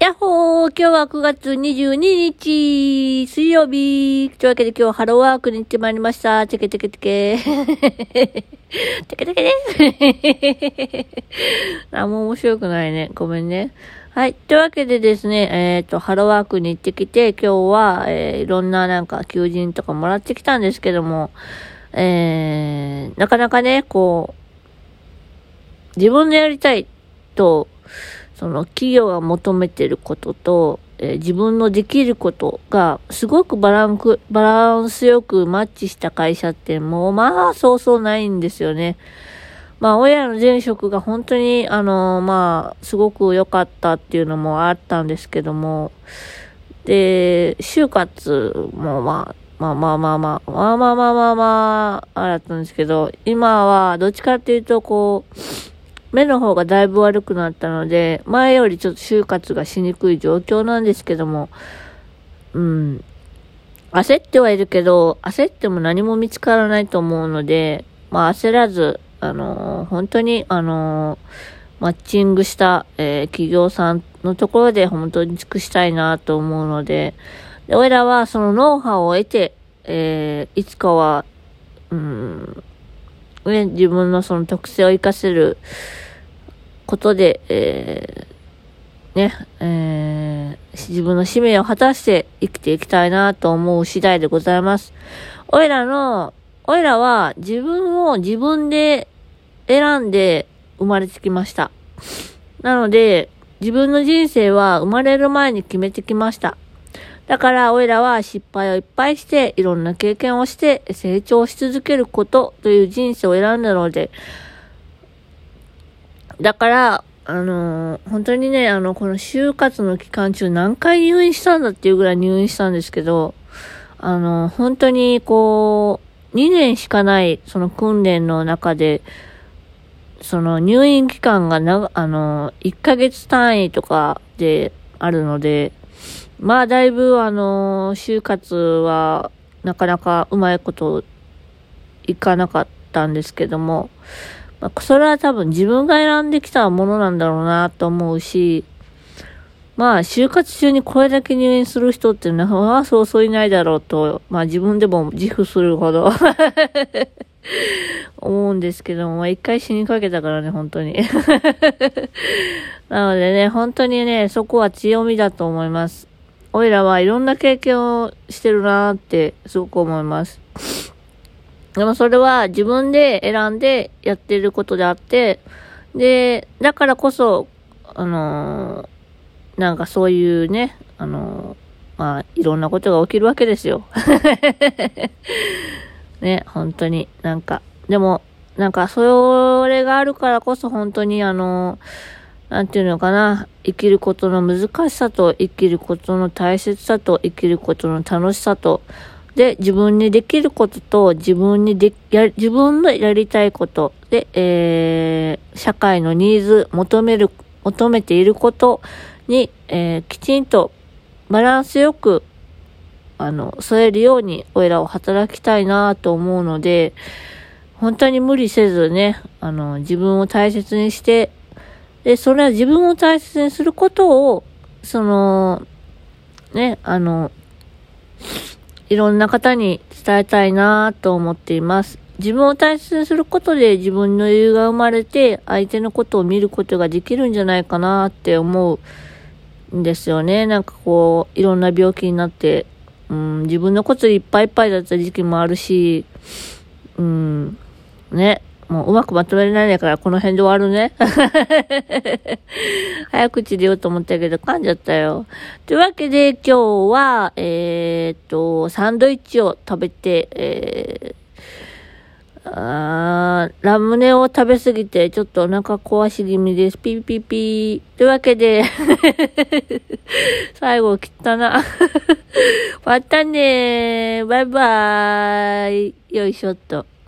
やっほー、今日は9月22日、水曜日。というわけで今日ハローワークに行ってまいりました。テケテケテケ。テケテケです。あんま面白くないね。ごめんね。はい。というわけでですね、ハローワークに行ってきて、今日は、いろんななんか求人とかもらってきたんですけども、なかなかね、こう、自分でやりたいと、その企業が求めてることと、自分のできることがすごくバランスよくマッチした会社ってもうまあそうそうないんですよね。まあ親の前職が本当にまあすごく良かったっていうのもあったんですけども、で就活もまああったんですけど、今はどっちかっていうとこう目の方がだいぶ悪くなったので、前よりちょっと就活がしにくい状況なんですけども、焦ってはいるけど、焦っても何も見つからないと思うので、まあ焦らず、本当に、マッチングした、企業さんのところで本当に尽くしたいなと思うので、で、俺らはそのノウハウを得て、いつかは、自分のその特性を生かせることで、自分の使命を果たして生きていきたいなと思う次第でございます。おいらは自分を自分で選んで生まれてきました。なので、自分の人生は生まれる前に決めてきました。だから、おいらは失敗をいっぱいして、いろんな経験をして、成長し続けることという人生を選んだので、だから、本当にね、この就活の期間中何回入院したんだっていうぐらい入院したんですけど、本当にこう、2年しかない、その訓練の中で、その入院期間が1ヶ月単位とかであるので、まあだいぶ就活はなかなかうまいこといかなかったんですけども、まあ、それは多分自分が選んできたものなんだろうなと思うし、まあ就活中にこれだけ入院する人ってなかなかそうそういないだろうと、まあ自分でも自負するほど思うんですけども、まあ一回死にかけたからね、本当になのでね、本当にね、そこは強みだと思います。おいらはいろんな経験をしてるなーってすごく思います。でもそれは自分で選んでやってることであって、で、だからこそ、なんかそういうね、まあ、いろんなことが起きるわけですよ。ね、本当になんか、でも、なんかそれがあるからこそ本当になんていうのかな、生きることの難しさと、生きることの大切さと、生きることの楽しさと、で、自分にできることと、自分のやりたいこと、で、社会のニーズ、求めていることに、きちんとバランスよく、添えるように、おいらを働きたいなと思うので、本当に無理せずね、自分を大切にして、で、それは自分を大切にすることを、いろんな方に伝えたいなと思っています。自分を大切にすることで自分の余裕が生まれて、相手のことを見ることができるんじゃないかなって思うんですよね。なんかこう、いろんな病気になって、自分のことでいっぱいいっぱいだった時期もあるし、ね。もううまくまとめられないからこの辺で終わるね。早口で言おうと思ったけど噛んじゃったよ。というわけで今日は、サンドイッチを食べて、ラムネを食べすぎてちょっとお腹壊し気味です。ピーピーピー。というわけで、最後切ったな。またねー。バイバーイ。よいしょっと。